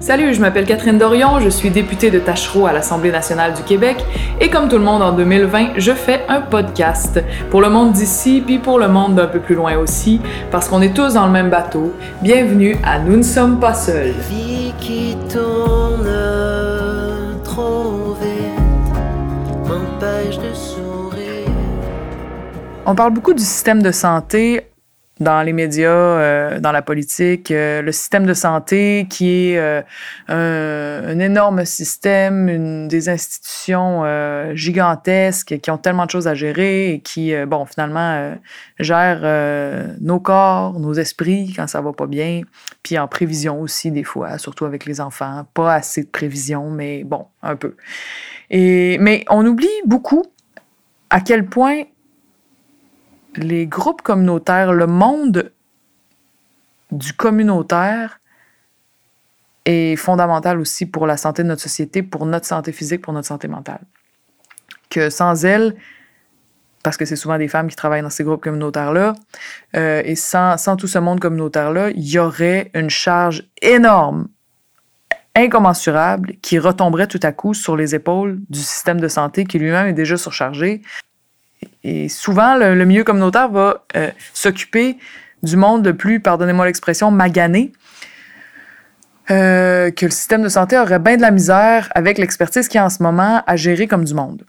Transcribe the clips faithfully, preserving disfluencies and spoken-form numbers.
Salut, je m'appelle Catherine Dorion, je suis députée de Tachereau à l'Assemblée nationale du Québec et comme tout le monde en deux mille vingt, je fais un podcast pour le monde d'ici puis pour le monde d'un peu plus loin aussi parce qu'on est tous dans le même bateau. Bienvenue à Nous ne sommes pas seuls. Vie qui tourne trop vite m'empêche de sourire. On parle beaucoup du système de santé. Dans les médias, euh, dans la politique, euh, le système de santé qui est euh, un, un énorme système, une, des institutions euh, gigantesques qui ont tellement de choses à gérer et qui, euh, bon, finalement, euh, gèrent euh, nos corps, nos esprits quand ça va pas bien, puis en prévision aussi des fois, surtout avec les enfants. Pas assez de prévision, mais bon, un peu. Et, mais on oublie beaucoup à quel point les groupes communautaires, le monde du communautaire est fondamental aussi pour la santé de notre société, pour notre santé physique, pour notre santé mentale. Que sans elle, parce que c'est souvent des femmes qui travaillent dans ces groupes communautaires-là, euh, et sans, sans tout ce monde communautaire-là, il y aurait une charge énorme, incommensurable, qui retomberait tout à coup sur les épaules du système de santé qui lui-même est déjà surchargé. Et souvent, le, le milieu communautaire va euh, s'occuper du monde le plus, pardonnez-moi l'expression, magané, euh, que le système de santé aurait bien de la misère avec l'expertise qu'il y a en ce moment à gérer comme du monde.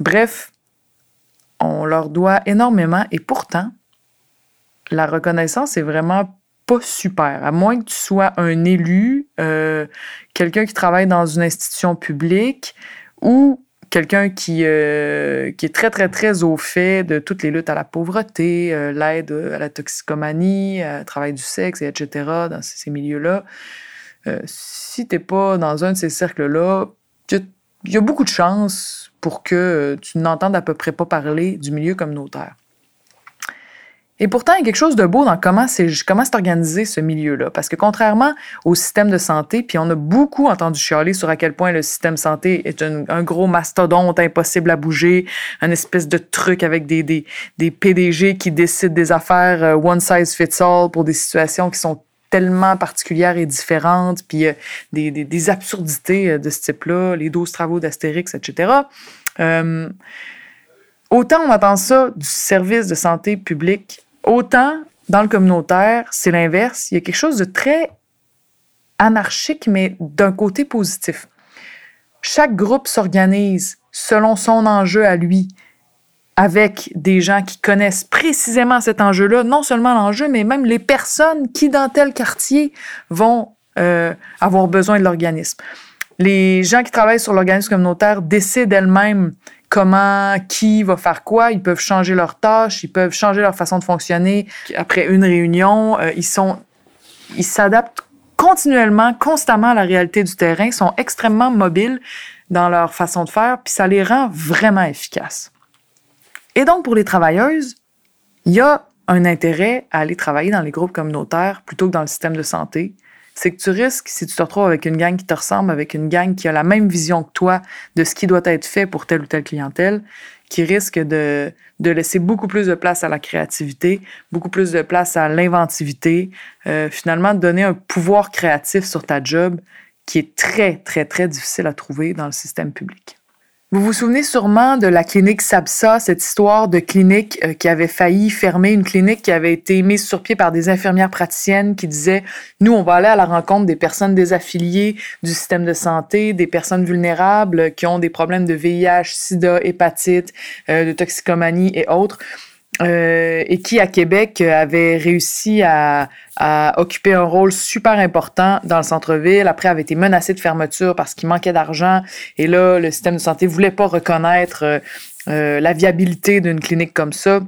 Bref, on leur doit énormément et pourtant, la reconnaissance est vraiment pas super, à moins que tu sois un élu, euh, quelqu'un qui travaille dans une institution publique ou quelqu'un qui, euh, qui est très, très, très au fait de toutes les luttes à la pauvreté, euh, l'aide à la toxicomanie, au travail du sexe, et cetera, dans ces, ces milieux-là. Euh, si tu n'es pas dans un de ces cercles-là, il y, y a beaucoup de chances pour que euh, tu n'entendes à peu près pas parler du milieu communautaire. Et pourtant, il y a quelque chose de beau dans comment c'est, comment c'est organisé, ce milieu-là. Parce que contrairement au système de santé, puis on a beaucoup entendu chialer sur à quel point le système santé est un, un gros mastodonte impossible à bouger, un espèce de truc avec des, des, des P D G qui décident des affaires euh, one size fits all pour des situations qui sont tellement particulières et différentes, puis euh, des, des, des absurdités euh, de ce type-là, les douze travaux d'Astérix, et cetera. Euh, autant on attend ça du service de santé publique, autant, dans le communautaire, c'est l'inverse. Il y a quelque chose de très anarchique, mais d'un côté positif. Chaque groupe s'organise selon son enjeu à lui, avec des gens qui connaissent précisément cet enjeu-là, non seulement l'enjeu, mais même les personnes qui, dans tel quartier, vont euh, avoir besoin de l'organisme. Les gens qui travaillent sur l'organisme communautaire décident elles-mêmes comment, qui va faire quoi. Ils peuvent changer leurs tâches, ils peuvent changer leur façon de fonctionner. Après une réunion, euh, ils sont, ils s'adaptent continuellement, constamment à la réalité du terrain. Ils sont extrêmement mobiles dans leur façon de faire, puis ça les rend vraiment efficaces. Et donc, pour les travailleuses, il y a un intérêt à aller travailler dans les groupes communautaires plutôt que dans le système de santé. C'est que tu risques, si tu te retrouves avec une gang qui te ressemble, avec une gang qui a la même vision que toi de ce qui doit être fait pour telle ou telle clientèle, qui risque de, de laisser beaucoup plus de place à la créativité, beaucoup plus de place à l'inventivité, euh, finalement de donner un pouvoir créatif sur ta job qui est très, très, très difficile à trouver dans le système public. Vous vous souvenez sûrement de la clinique Sabsa, cette histoire de clinique euh, qui avait failli fermer, une clinique qui avait été mise sur pied par des infirmières praticiennes qui disaient « Nous, on va aller à la rencontre des personnes désaffiliées du système de santé, des personnes vulnérables euh, qui ont des problèmes de V I H, sida, hépatite, euh, de toxicomanie et autres. » Euh, et qui, à Québec, avait réussi à, à occuper un rôle super important dans le centre-ville. Après, avait été menacé de fermeture parce qu'il manquait d'argent. Et là, le système de santé voulait pas reconnaître euh, euh, la viabilité d'une clinique comme ça,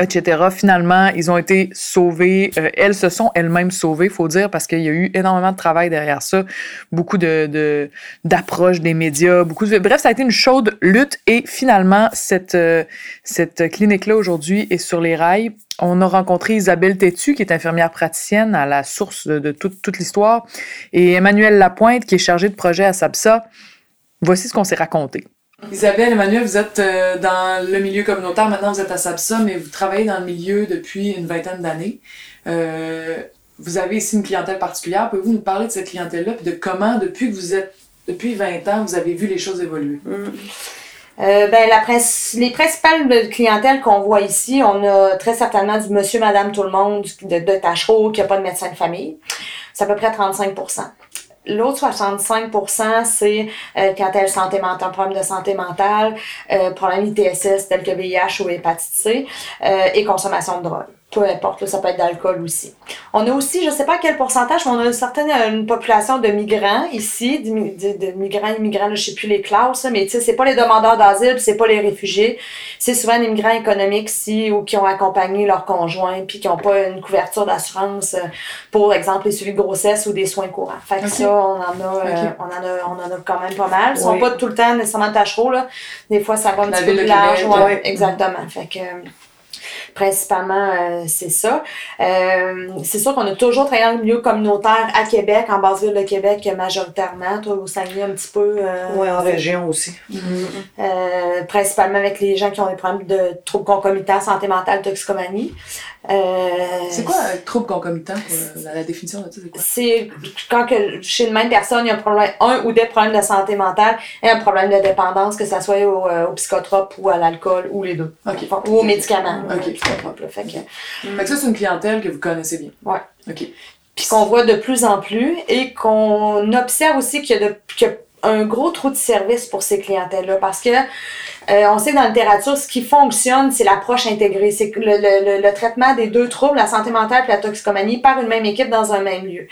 et cetera. Finalement, ils ont été sauvés. Euh, elles se sont elles-mêmes sauvées, faut dire, parce qu'il y a eu énormément de travail derrière ça, beaucoup de, de d'approches des médias, beaucoup de... Bref, ça a été une chaude lutte et finalement, cette euh, cette clinique-là aujourd'hui est sur les rails. On a rencontré Isabelle Tétu, qui est infirmière praticienne à la source de toute, toute l'histoire, et Emmanuel Lapointe, qui est chargé de projet à Sabsa. Voici ce qu'on s'est raconté. Isabelle, Emmanuel, vous êtes euh, dans le milieu communautaire, maintenant vous êtes à Sabsa, mais vous travaillez dans le milieu depuis une vingtaine d'années. Euh, vous avez ici une clientèle particulière. Pouvez-vous nous parler de cette clientèle-là puis de comment, depuis que vous êtes, depuis vingt ans, vous avez vu les choses évoluer? Mmh. Euh, ben, la princ- les principales clientèles qu'on voit ici, on a très certainement du monsieur, madame, tout le monde, de, de Tachereau, qui n'a pas de médecin de famille. C'est à peu près trente-cinq pour cent. L'autre soixante-cinq pour cent, c'est euh, quand elle santé mentale, problème de santé mentale, euh, problème I T S S tel que V I H ou hépatite C, euh, et consommation de drogue. Peu importe, là, ça peut être d'alcool aussi. On a aussi, je ne sais pas à quel pourcentage, mais on a une certaine une population de migrants ici, de, de, de migrants, immigrants, là, je ne sais plus les classes, mais tu sais, c'est pas les demandeurs d'asile, c'est pas les réfugiés, c'est souvent des migrants économiques ici ou qui ont accompagné leurs conjoints puis qui n'ont pas une couverture d'assurance pour exemple les suivis de grossesse ou des soins courants. Fait que okay. ça, on en a, okay. euh, on en a, on en a quand même pas mal. Ils ne sont oui. pas tout le temps nécessairement de Tachereau, là. Des fois, ça va un La petit peu plus large. Ouais, ouais. Exactement. Fait que, euh, principalement, euh, c'est ça. Euh, c'est sûr qu'on a toujours travaillé dans le milieu communautaire à Québec, en basse-ville de Québec majoritairement, toi, au Saguenay un petit peu. Euh, oui, en région aussi. Mm-hmm. Euh, principalement avec les gens qui ont des problèmes de troubles concomitants, santé mentale, toxicomanie. Euh, c'est quoi un trouble concomitant? La, la définition de ça, c'est quoi? C'est quand que chez une même personne, il y a un, problème, un ou des problèmes de santé mentale et un problème de dépendance, que ce soit au, euh, au psychotrope ou à l'alcool ou les deux. Okay. Enfin, ou aux médicaments. Okay. Là, fait que, mm. fait que ça, c'est une clientèle que vous connaissez bien. Oui. OK. Puis qu'on voit de plus en plus et qu'on observe aussi qu'il y a, de, qu'il y a un gros trou de service pour ces clientèles-là. Parce que euh, on sait que dans la littérature, ce qui fonctionne, c'est l'approche intégrée. C'est le, le, le, le traitement des deux troubles, la santé mentale et la toxicomanie, par une même équipe dans un même lieu.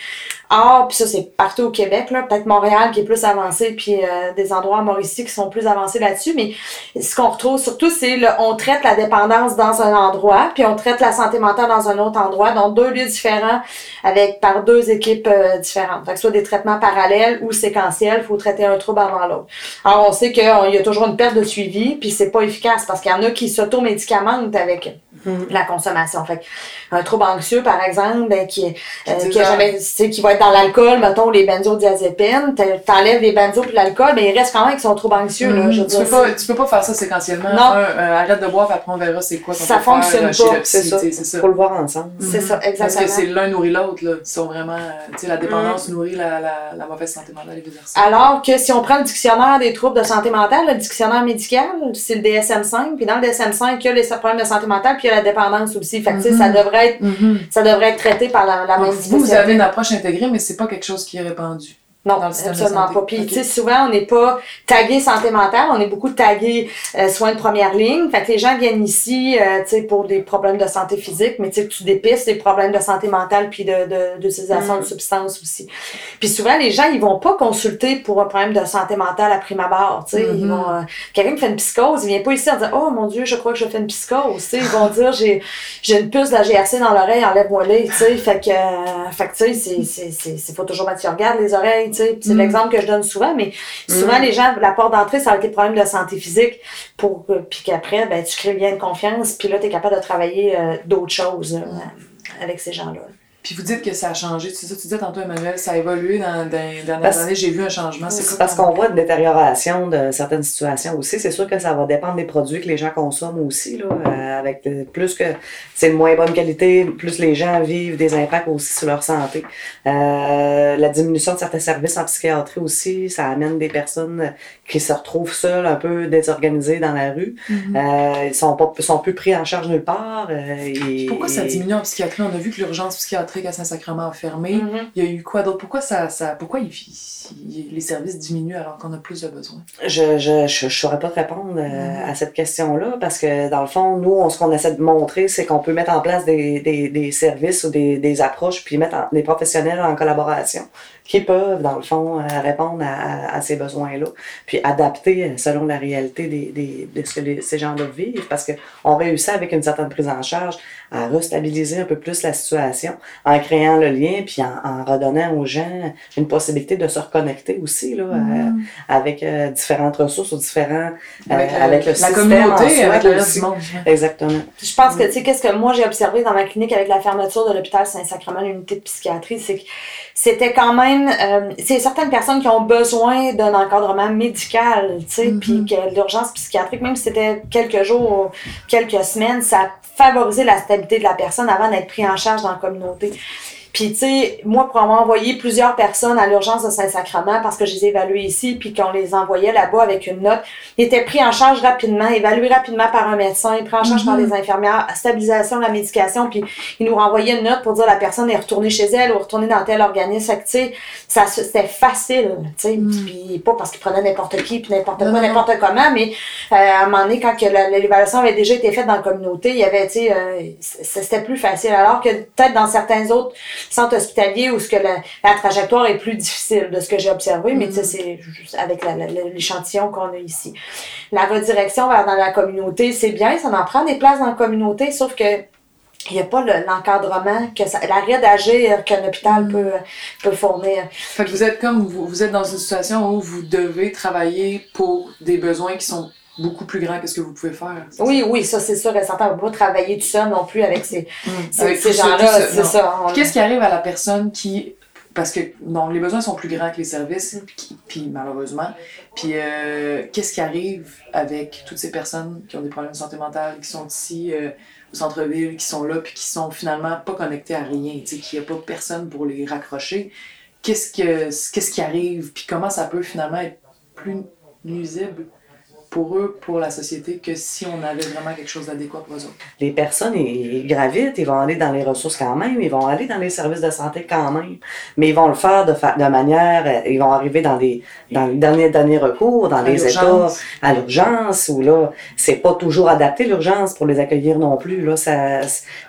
Or, puis ça, c'est partout au Québec, là, peut-être Montréal qui est plus avancé, puis euh, des endroits en Mauricie qui sont plus avancés là-dessus, mais ce qu'on retrouve surtout, c'est le, on traite la dépendance dans un endroit, puis on traite la santé mentale dans un autre endroit, donc deux lieux différents, avec par deux équipes euh, différentes. Fait que soit des traitements parallèles ou séquentiels, il faut traiter un trouble avant l'autre. Alors, on sait qu'il y a toujours une perte de suivi, puis c'est pas efficace, parce qu'il y en a qui s'auto-médicamentent avec mm-hmm. la consommation. Fait qu'un trouble anxieux, par exemple, ben, qui, euh, qui, a jamais, qui va être dans l'alcool, mettons, les benzodiazépines, t'enlèves les benzos puis l'alcool, mais il reste quand même qu'ils sont trop anxieux. Mmh, là, je tu, peux pas, tu peux pas faire ça séquentiellement. Non. Un, euh, arrête de boire, après on verra c'est quoi qu'on ça peut fonctionne faire, pas. Chez le psy, c'est ça. C'est ça. Faut le voir ensemble. Mmh. C'est ça, exactement. Parce que c'est l'un nourrit l'autre. Là. Ils sont vraiment, tu sais, la dépendance mmh. nourrit la, la, la mauvaise santé mentale et vice-versa. Alors que si on prend le dictionnaire des troubles de santé mentale, le dictionnaire médical, c'est le D S M cinq, puis dans le D S M cinq, il y a les problèmes de santé mentale, puis il y a la dépendance aussi. Fait que, mmh. tu sais, ça devrait être, mmh. ça devrait être traité par la, la même spécialité. Vous avez une approche intégrée, mais c'est pas quelque chose qui est répandu. Non, absolument pas. Puis, okay. tu sais, souvent, on n'est pas tagué santé mentale, on est beaucoup tagué euh, soins de première ligne. Fait que les gens viennent ici, euh, tu sais, pour des problèmes de santé physique, mais tu sais, tu dépistes les problèmes de santé mentale puis de, de, d'utilisation mm. de substances aussi. Puis souvent, les gens, ils vont pas consulter pour un problème de santé mentale à prime abord, tu sais. Mm-hmm. Ils vont, euh, quelqu'un qui fait une psychose, il vient pas ici en disant « Oh mon Dieu, je crois que je fais une psychose », tu sais. Ils vont dire « J'ai j'ai une puce de la G R C dans l'oreille, enlève-moi-les », tu sais. Fait que, euh, fait que, tu sais, c'est, c'est, c'est, c'est pas toujours tu regardes les oreilles. T'sais, c'est mmh. l'exemple que je donne souvent, mais souvent mmh. les gens, la porte d'entrée, ça va être les problèmes de santé physique, pour euh, puis qu'après, ben, tu crées le lien de confiance, puis là, tu es capable de travailler euh, d'autres choses là, mmh. avec ces gens-là. Puis vous dites que ça a changé, c'est ça tu disais tantôt, Emmanuel, ça a évolué dans les dernières années, j'ai vu un changement. C'est, c'est parce qu'on voit une détérioration de certaines situations aussi, c'est sûr que ça va dépendre des produits que les gens consomment aussi, là, avec de, plus que c'est de moins bonne qualité, plus les gens vivent des impacts aussi sur leur santé. Euh, la diminution de certains services en psychiatrie aussi, ça amène des personnes qui se retrouvent seules, un peu désorganisées dans la rue, mm-hmm. euh, ils sont pas, sont plus pris en charge nulle part. Euh, et, Pourquoi ça diminue en psychiatrie? On a vu que l'urgence psychiatrique à Saint-Sacrement a fermé. Mm-hmm. Il y a eu quoi d'autre? Pourquoi, ça, ça, pourquoi il, il, les services diminuent alors qu'on a plus de besoins? Je ne je, je, je saurais pas te répondre mm-hmm. à cette question-là parce que, dans le fond, nous, on, ce qu'on essaie de montrer, c'est qu'on peut mettre en place des, des, des services ou des, des approches puis mettre en, des professionnels en collaboration qui peuvent, dans le fond, répondre à, à, à ces besoins-là puis adapter selon la réalité des, des, de ce que les, ces gens-là vivent parce qu'on réussit avec une certaine prise en charge à restabiliser un peu plus la situation en créant le lien puis en, en redonnant aux gens une possibilité de se reconnecter aussi là, mmh. euh, avec euh, différentes ressources ou différents... Euh, avec, euh, avec le la système communauté, en soi, avec le reste du monde. Exactement. Je pense mmh. que, tu sais, qu'est-ce que moi j'ai observé dans ma clinique avec la fermeture de l'hôpital Saint-Sacrement, l'unité de psychiatrie, c'est que c'était quand même... Euh, c'est certaines personnes qui ont besoin d'un encadrement médical, tu sais, mmh. puis que l'urgence psychiatrique, même si c'était quelques jours, quelques semaines, ça favorisait la stabilité de la personne avant d'être pris en charge dans la communauté. Puis, tu sais, moi, pour avoir envoyé plusieurs personnes à l'urgence de Saint-Sacrement parce que je les évaluais ici, puis qu'on les envoyait là-bas avec une note, ils étaient pris en charge rapidement, évalués rapidement par un médecin, pris en charge mm-hmm. par des infirmières, stabilisation, la médication, puis ils nous renvoyaient une note pour dire la personne est retournée chez elle ou retournée dans tel organisme. Fait que, tu sais, ça, c'était facile, tu sais. Mm. Puis, pas parce qu'ils prenaient n'importe qui, puis n'importe quoi, mm. n'importe comment, mais euh, à un moment donné, quand que la, l'évaluation avait déjà été faite dans la communauté, il y avait, tu sais, euh, c'était plus facile. Alors que peut-être dans certains autres centres hospitaliers où ce que la, la trajectoire est plus difficile de ce que j'ai observé, mm-hmm. mais tu sais, c'est juste avec la, la, l'échantillon qu'on a ici. La redirection vers dans la communauté, c'est bien, ça en prend des places dans la communauté, sauf que il n'y a pas le, l'encadrement, que ça, l'arrêt d'agir qu'un hôpital mm-hmm. peut, peut fournir. Fait que vous êtes comme, vous, vous êtes dans une situation où vous devez travailler pour des besoins qui sont beaucoup plus grand que ce que vous pouvez faire. Oui, ça. oui, ça c'est sûr et certain. On ne peut pas travailler tout seul non plus avec ces, mmh. ces, avec ces gens-là. Ça, c'est ça. On... Qu'est-ce qui arrive à la personne qui... Parce que bon, les besoins sont plus grands que les services, puis, puis malheureusement. Puis euh, qu'est-ce qui arrive avec toutes ces personnes qui ont des problèmes de santé mentale, qui sont ici euh, au centre-ville, qui sont là, puis qui sont finalement pas connectées à rien, tu sais, qu'il n'y a pas personne pour les raccrocher. Qu'est-ce, que, qu'est-ce qui arrive, puis comment ça peut finalement être plus nuisible pour eux, pour la société, que si on avait vraiment quelque chose d'adéquat pour eux autres. Les personnes, ils gravitent, ils vont aller dans les ressources quand même, ils vont aller dans les services de santé quand même, mais ils vont le faire de, fa- de manière, ils vont arriver dans les, dans les derniers, derniers recours, dans à les l'urgence. États, à l'urgence, où là, c'est pas toujours adapté l'urgence pour les accueillir non plus, là, ça,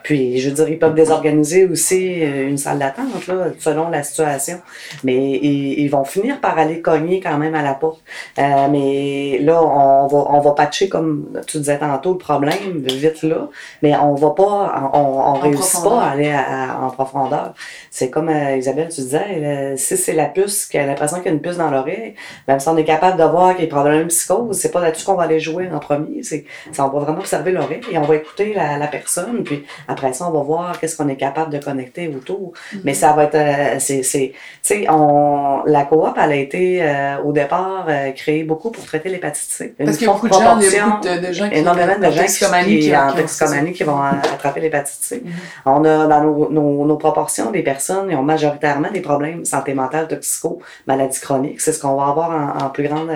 puis je veux dire, ils peuvent désorganiser aussi une salle d'attente, là, selon la situation, mais ils, ils vont finir par aller cogner quand même à la porte, euh, mais là, on On va, on va patcher, comme tu disais tantôt, le problème, vite là, mais on va pas, on, on réussit profondeur. Pas à aller à, à, en profondeur. C'est comme euh, Isabelle, tu disais, elle, si c'est la puce, qu'elle a l'impression qu'il y a une puce dans l'oreille, même si on est capable de voir qu'il y a des problèmes psychose, c'est pas là-dessus qu'on va aller jouer en premier, c'est, c'est on va vraiment observer l'oreille et on va écouter la, la personne, puis après ça, on va voir qu'est-ce qu'on est capable de connecter autour. Mm-hmm. Mais ça va être, euh, c'est, c'est, tu sais, on, la coop, elle a été, euh, au départ, euh, créée beaucoup pour traiter l'hépatite C. Parce qu'il y a beaucoup de gens, il y a beaucoup de, de gens qui énormément de gens qui, qui, en toxicomanie qui vont attraper l'hépatite C. On a dans nos, nos, nos proportions des personnes qui ont majoritairement des problèmes santé mentale, toxico, maladies chroniques. C'est ce qu'on va avoir en, en plus grande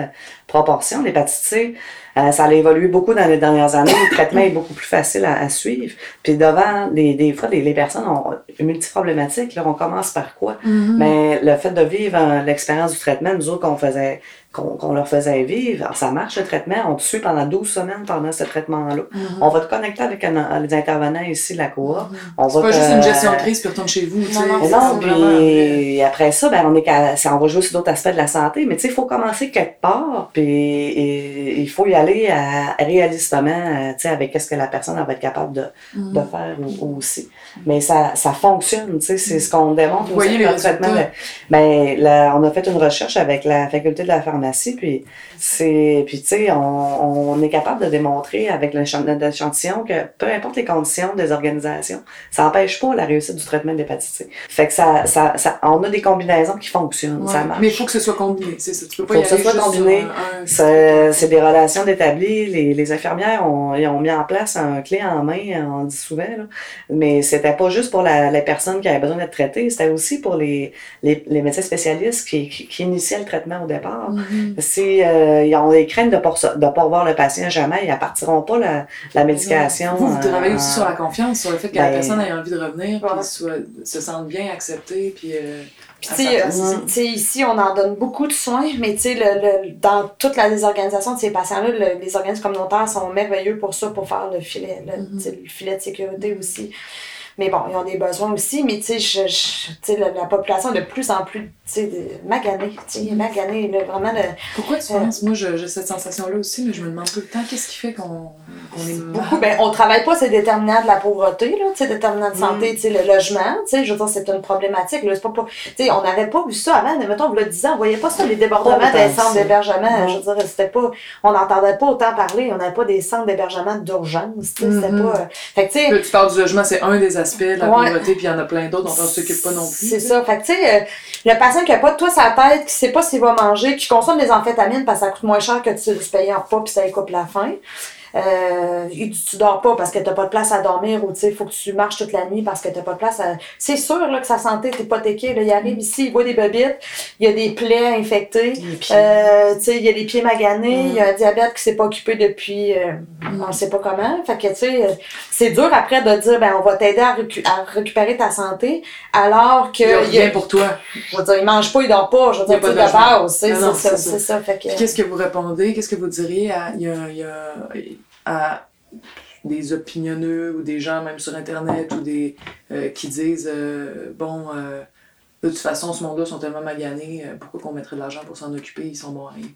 proportion. L'hépatite C, euh, ça a évolué beaucoup dans les dernières années. Le traitement est beaucoup plus facile à, à suivre. Puis devant, les, des fois, les, les personnes ont multiproblématiques. Là, on commence par quoi? Mm-hmm. Mais le fait de vivre euh, l'expérience du traitement, nous autres, qu'on faisait... Qu'on, qu'on leur faisait vivre. Alors, ça marche le traitement, on te suit pendant douze semaines pendant ce traitement-là. Mm-hmm. On va te connecter avec un, les intervenants ici de la coop. Mm-hmm. On va c'est pas te, juste une gestion de crise puis retourne chez vous. Tu non, sais, non, c'est non puis vraiment... après ça, ben, on, est on va jouer sur d'autres aspects de la santé, mais tu sais, il faut commencer quelque part, puis il faut y aller à, réalistement, tu sais, avec ce que la personne va être capable de, mm-hmm. de faire ou, aussi. Mais ça, ça fonctionne, tu sais, c'est ce qu'on démontre. Vous voyez les traitements. Ben, là, on a fait une recherche avec la faculté de la pharmacie. Puis, c'est, puis tu sais, on, on est capable de démontrer avec l'échantillon que peu importe les conditions des organisations, ça n'empêche pas la réussite du traitement de l'hépatite C. Fait que ça, ça, ça, on a des combinaisons qui fonctionnent, ouais, ça marche. Mais il faut que ce soit combiné, c'est ça. Tu peux pas faut y que aller ce soit combiné. Un, un... C'est, c'est des relations d'établi. Les, les infirmières ont, ils ont mis en place un clé en main, on dit souvent, là. Mais c'était pas juste pour la, la personne qui avait besoin d'être traitée, c'était aussi pour les, les, les médecins spécialistes qui, qui, qui initiaient le traitement au départ. Mm. Si euh, ils ont des craintes de ne pas revoir le patient jamais, ils n'appartiront pas la, la médication. Vous, vous travaillez euh, aussi sur la confiance, sur le fait que ben, la personne ait envie de revenir, ouais. puis se sente bien acceptée. Puis, euh, puis tu sais, ici, on en donne beaucoup de soins, mais tu sais, le, le, dans toute la désorganisation de ces patients-là, le, les organismes communautaires sont merveilleux pour ça, pour faire le filet, le, mm-hmm. le filet de sécurité aussi. Mais bon, ils ont des besoins aussi, mais tu sais, la, la population est de plus en plus, tu sais, maganée, tu sais, maganée, là, vraiment de... Pourquoi tu euh, penses? Moi, j'ai, j'ai cette sensation-là aussi, mais je me demande tout le temps, qu'est-ce qui fait qu'on, qu'on est... Beaucoup, ben, on travaille pas ces déterminants de la pauvreté, là, tu sais, déterminants de santé, mm. tu sais, le logement, tu sais, je veux dire, c'est une problématique, là, c'est pas pour... Tu sais, on n'avait pas vu ça avant, mais mettons, vous le disiez, on voyait pas ça, les débordements oh, des centres d'hébergement, mm. je veux dire, c'était pas... On n'entendait pas autant parler, on n'avait pas des centres d'hébergement d'urgence, tu sais, mm-hmm. c'était pas... Fait que, tu sais... Tu parles du logement, c'est un des aspects. La pauvreté, puis il y en a plein d'autres, on ne s'occupe pas non plus. C'est ça. Fait que, tu sais, euh, le patient qui n'a pas de toit sur la tête, qui ne sait pas s'il va manger, qui consomme des amphétamines parce que ça coûte moins cher que de se payer en repas puis ça lui coupe la faim. euh, tu dors pas parce que t'as pas de place à dormir, ou tu sais, faut que tu marches toute la nuit parce que t'as pas de place à... C'est sûr là, que sa santé est hypothéquée. Là. Il arrive ici, il voit des bobites, il y a des plaies infectées, euh, tu sais, il y a les pieds maganés, mm. il y a un diabète qui s'est pas occupé depuis euh, mm. on sait pas comment. Fait que tu sais, c'est dur après de dire ben on va t'aider à, récu- à récupérer ta santé alors que... Il y a rien il y a... pour toi. Je veux dire, il mange pas, il dort pas, je veux dire, tu sais, de base, c'est, non, c'est, c'est ça. ça. C'est ça. Fait que... Qu'est-ce que vous répondez? Qu'est-ce que vous diriez à... Il y a, il y a... à des opinionneux ou des gens même sur Internet ou des euh, qui disent euh, bon euh, de toute façon ce monde-là sont tellement maganés, euh, pourquoi qu'on mettrait de l'argent pour s'en occuper, ils sont bons à rien.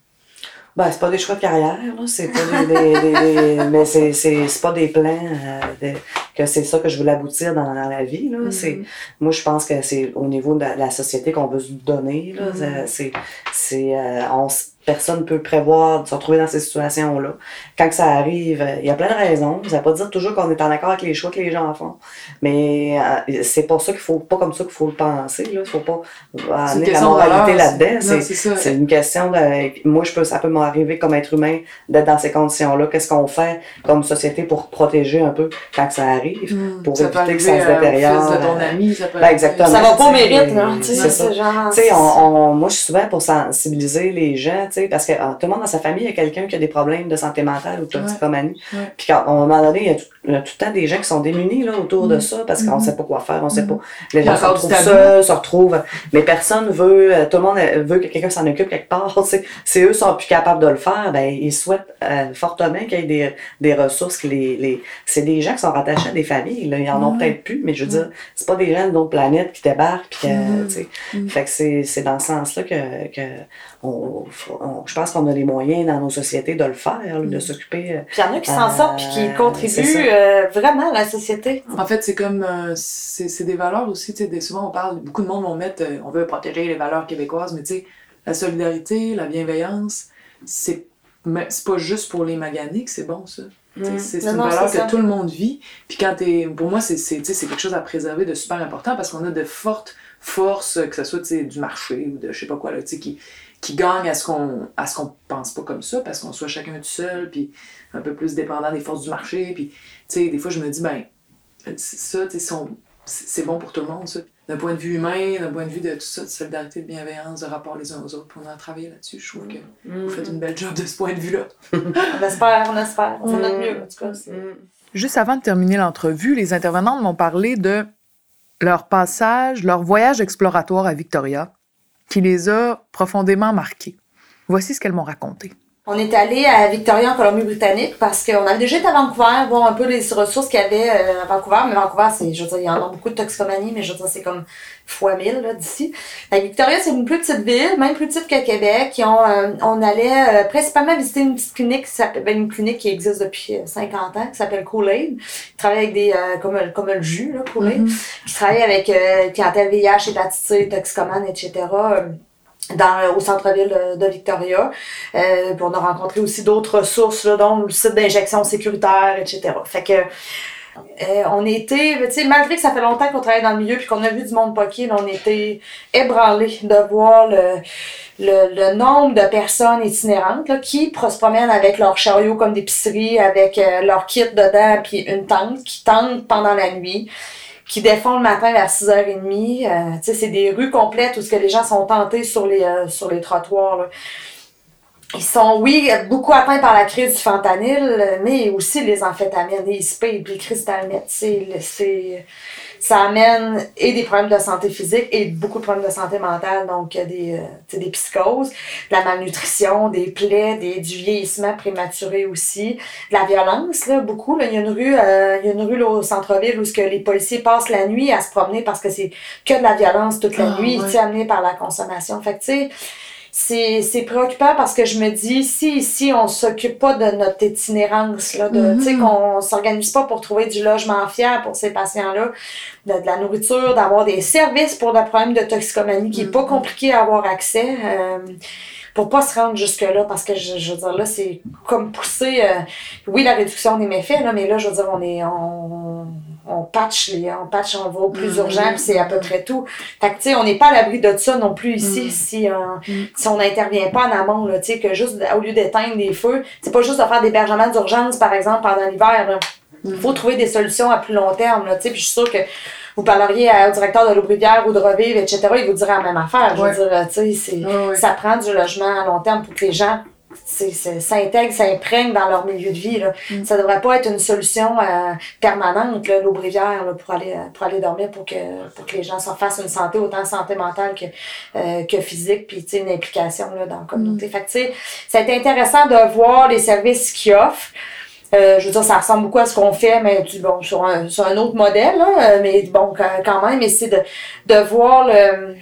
Ben c'est pas des choix de carrière là, c'est pas des, des, des, des mais c'est, c'est c'est pas des plans euh, de, que c'est ça que je voulais aboutir dans, dans la vie là. Mm-hmm. C'est moi je pense que c'est au niveau de la, la société qu'on veut se donner là. Mm-hmm. C'est c'est euh, on personne ne peut prévoir de se retrouver dans ces situations-là. Quand ça arrive, il y a plein de raisons. Ça ne veut pas dire toujours qu'on est en accord avec les choix que les gens font. Mais c'est pour ça qu'il faut pas comme ça qu'il faut le penser. Il ne faut pas amener la moralité là-dedans. C'est, non, c'est, c'est, c'est une question de... Moi, je peux, ça peut m'arriver comme être humain d'être dans ces conditions-là. Qu'est-ce qu'on fait comme société pour protéger un peu quand ça arrive? Mmh, pour ça éviter que ça se détériore. Ça peut ton ami, ça peut ben, exactement. Ça va pas au mérite, non? C'est ça. Genre... On, on, moi, je suis souvent pour sensibiliser les gens. Parce que alors, tout le monde dans sa famille, il y a quelqu'un qui a des problèmes de santé mentale ou de toxicomanie. Ouais, ouais. Puis à un moment donné, il y a tout, il y a tout le temps des gens qui sont démunis là, autour mmh. de ça parce qu'on ne mmh. sait pas quoi faire, on ne sait pas. Les gens se retrouvent seuls, se retrouvent. Mais personne veut, tout le monde veut que quelqu'un s'en occupe quelque part. C'est, si eux sont plus capables de le faire, ben, ils souhaitent euh, fortement qu'il y ait des, des ressources. Que les, les... C'est des gens qui sont rattachés à des familles. Là. Ils n'en ont ouais. peut-être plus, mais je veux dire, c'est pas des gens d'une autre planète qui débarquent. Puis, euh, mmh. Mmh. Fait que c'est, c'est dans ce sens-là que, que on, on, je pense qu'on a les moyens dans nos sociétés de le faire, de s'occuper. Puis il y en a qui euh, s'en sortent puis qui contribuent euh, vraiment à la société. En fait, c'est comme, euh, c'est, c'est des valeurs aussi, tu sais, souvent on parle, beaucoup de monde vont mettre, euh, on veut protéger les valeurs québécoises, mais tu sais, la solidarité, la bienveillance, c'est, c'est pas juste pour les maganés que c'est bon ça. Mmh. C'est, c'est une non, valeur c'est que tout le monde vit, puis quand t'es, pour moi c'est, c'est, c'est quelque chose à préserver de super important parce qu'on a de fortes forces, que ce soit du marché ou de je sais pas quoi, là, qui, qui gagnent à ce qu'on à ce qu'on pense pas comme ça, parce qu'on soit chacun tout seul, puis un peu plus dépendant des forces du marché, puis des fois je me dis, ben, ça, son, c'est bon pour tout le monde, ça. D'un point de vue humain, d'un point de vue de tout ça, de solidarité, de bienveillance, de rapport les uns aux autres, puis on a travaillé là-dessus, je trouve que mmh. vous faites une belle job de ce point de vue-là. On espère, on espère, on mmh. a de mieux, en tout cas. Mmh. Juste avant de terminer l'entrevue, les intervenantes m'ont parlé de leur passage, leur voyage exploratoire à Victoria, qui les a profondément marqués. Voici ce qu'elles m'ont raconté. On est allé à Victoria, en Colombie-Britannique, parce qu'on avait déjà été à Vancouver, voir un peu les ressources qu'il y avait à Vancouver. Mais Vancouver, c'est, je veux dire, il y en a beaucoup de toxicomanie, mais je veux dire, c'est comme fois mille, là, d'ici. La Victoria, c'est une plus petite ville, même plus petite que Québec. Et on, euh, on allait euh, principalement visiter une petite clinique, qui s'appelle, ben, une clinique qui existe depuis cinquante ans, qui s'appelle Cool Aid. Ils travaillent avec des, euh, comme, comme le jus, là, Cool Aid. Mm-hmm. Ils travaillent avec, euh, clientèle V I H, hépatite, toxicomane, et cetera, euh, Dans, au centre-ville de Victoria. Euh, puis on a rencontré aussi d'autres ressources, là, dont le site d'injection sécuritaire, et cetera. Fait que, euh, on était, tu sais, malgré que ça fait longtemps qu'on travaille dans le milieu puis qu'on a vu du monde poqué, on était ébranlés de voir le, le, le nombre de personnes itinérantes là, qui se promènent avec leur chariot comme d'épicerie, avec euh, leur kit dedans puis une tente, qui tente pendant la nuit, qui défont le matin vers six heures trente. Euh, tu sais, c'est des rues complètes où ce que les gens sont tentés sur les, euh, sur les trottoirs, là. Ils sont, oui, beaucoup atteints par la crise du fentanyl, mais aussi les amphétamines, les I S P et les cristalmètres. C'est, c'est, ça amène et des problèmes de santé physique et beaucoup de problèmes de santé mentale, donc des, euh, des psychoses, de la malnutrition, des plaies, des, du vieillissement prématuré aussi, de la violence, là, beaucoup. Là, il y a une rue, euh, il y a une rue là, au centre-ville où ce que les policiers passent la nuit à se promener parce que c'est que de la violence toute la oh, nuit, ouais. amenée par la consommation. Fait que, tu sais, C'est, c'est préoccupant parce que je me dis, si ici on s'occupe pas de notre itinérance, là, de, mm-hmm. tu sais, qu'on s'organise pas pour trouver du logement fiable pour ces patients-là, de, de la nourriture, d'avoir des services pour le problème de toxicomanie qui est mm-hmm. pas compliqué à avoir accès, euh, pour pas se rendre jusque-là, parce que je, je veux dire, là, c'est comme pousser, euh, oui, la réduction des méfaits, là, mais là, je veux dire, on est, on, on patch, les, on patch, on va au plus mmh. urgent, puis c'est à peu près tout. Fait que, tu sais, on n'est pas à l'abri de ça non plus ici, mmh. si, on, mmh. si on n'intervient pas en amont, là, tu sais, que juste, au lieu d'éteindre des feux, c'est pas juste de faire des hébergements d'urgence, par exemple, pendant l'hiver, là. Il faut trouver des solutions à plus long terme, là, tu sais, puis je suis sûre que vous parleriez à, au directeur de Louis-Rivière ou de Revive, et cetera, il vous dirait la même affaire, je veux dire, tu sais, oui. ça prend du logement à long terme pour que les gens c'est, c'est, s'intègrent, s'imprègnent dans leur milieu de vie, là. Mm. Ça devrait pas être une solution euh, permanente, là, Louis-Rivière, là, pour aller, pour aller dormir, pour que, pour que les gens s'en fassent une santé, autant santé mentale que, euh, que physique, puis, tu sais, une implication, là, dans la communauté. Mm. Fait que, tu sais, ça a été intéressant de voir les services qu'ils offrent. Euh, je veux dire, ça ressemble beaucoup à ce qu'on fait, mais du, bon, sur un, sur un autre modèle, là, mais bon, quand même, mais c'est de, de voir le,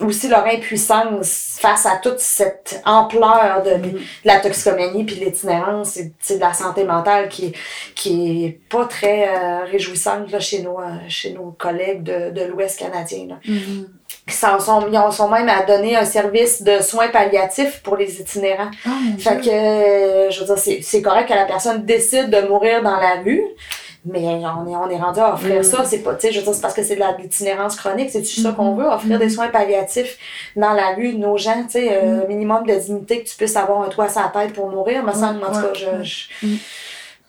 aussi leur impuissance face à toute cette ampleur de, mm-hmm. de la toxicomanie puis de l'itinérance et de la santé mentale qui, qui est pas très euh, réjouissante là, chez, nos, chez nos collègues de, de l'Ouest canadien. Là. Mm-hmm. Qui s'en sont, ils en sont même à donner un service de soins palliatifs pour les itinérants. Oh, fait que, euh, je veux dire, c'est, c'est correct que la personne décide de mourir dans la rue, mais on est, on est rendu à offrir mmh. ça. C'est pas, tu sais, je veux dire, c'est parce que c'est de l'itinérance chronique. C'est-tu mmh. ça qu'on veut? Offrir mmh. des soins palliatifs dans la rue, nos gens, tu sais, euh, mmh. minimum de dignité, que tu puisses avoir un toit sur la tête pour mourir. Moi, ça, mmh. en tout cas, je... je mmh.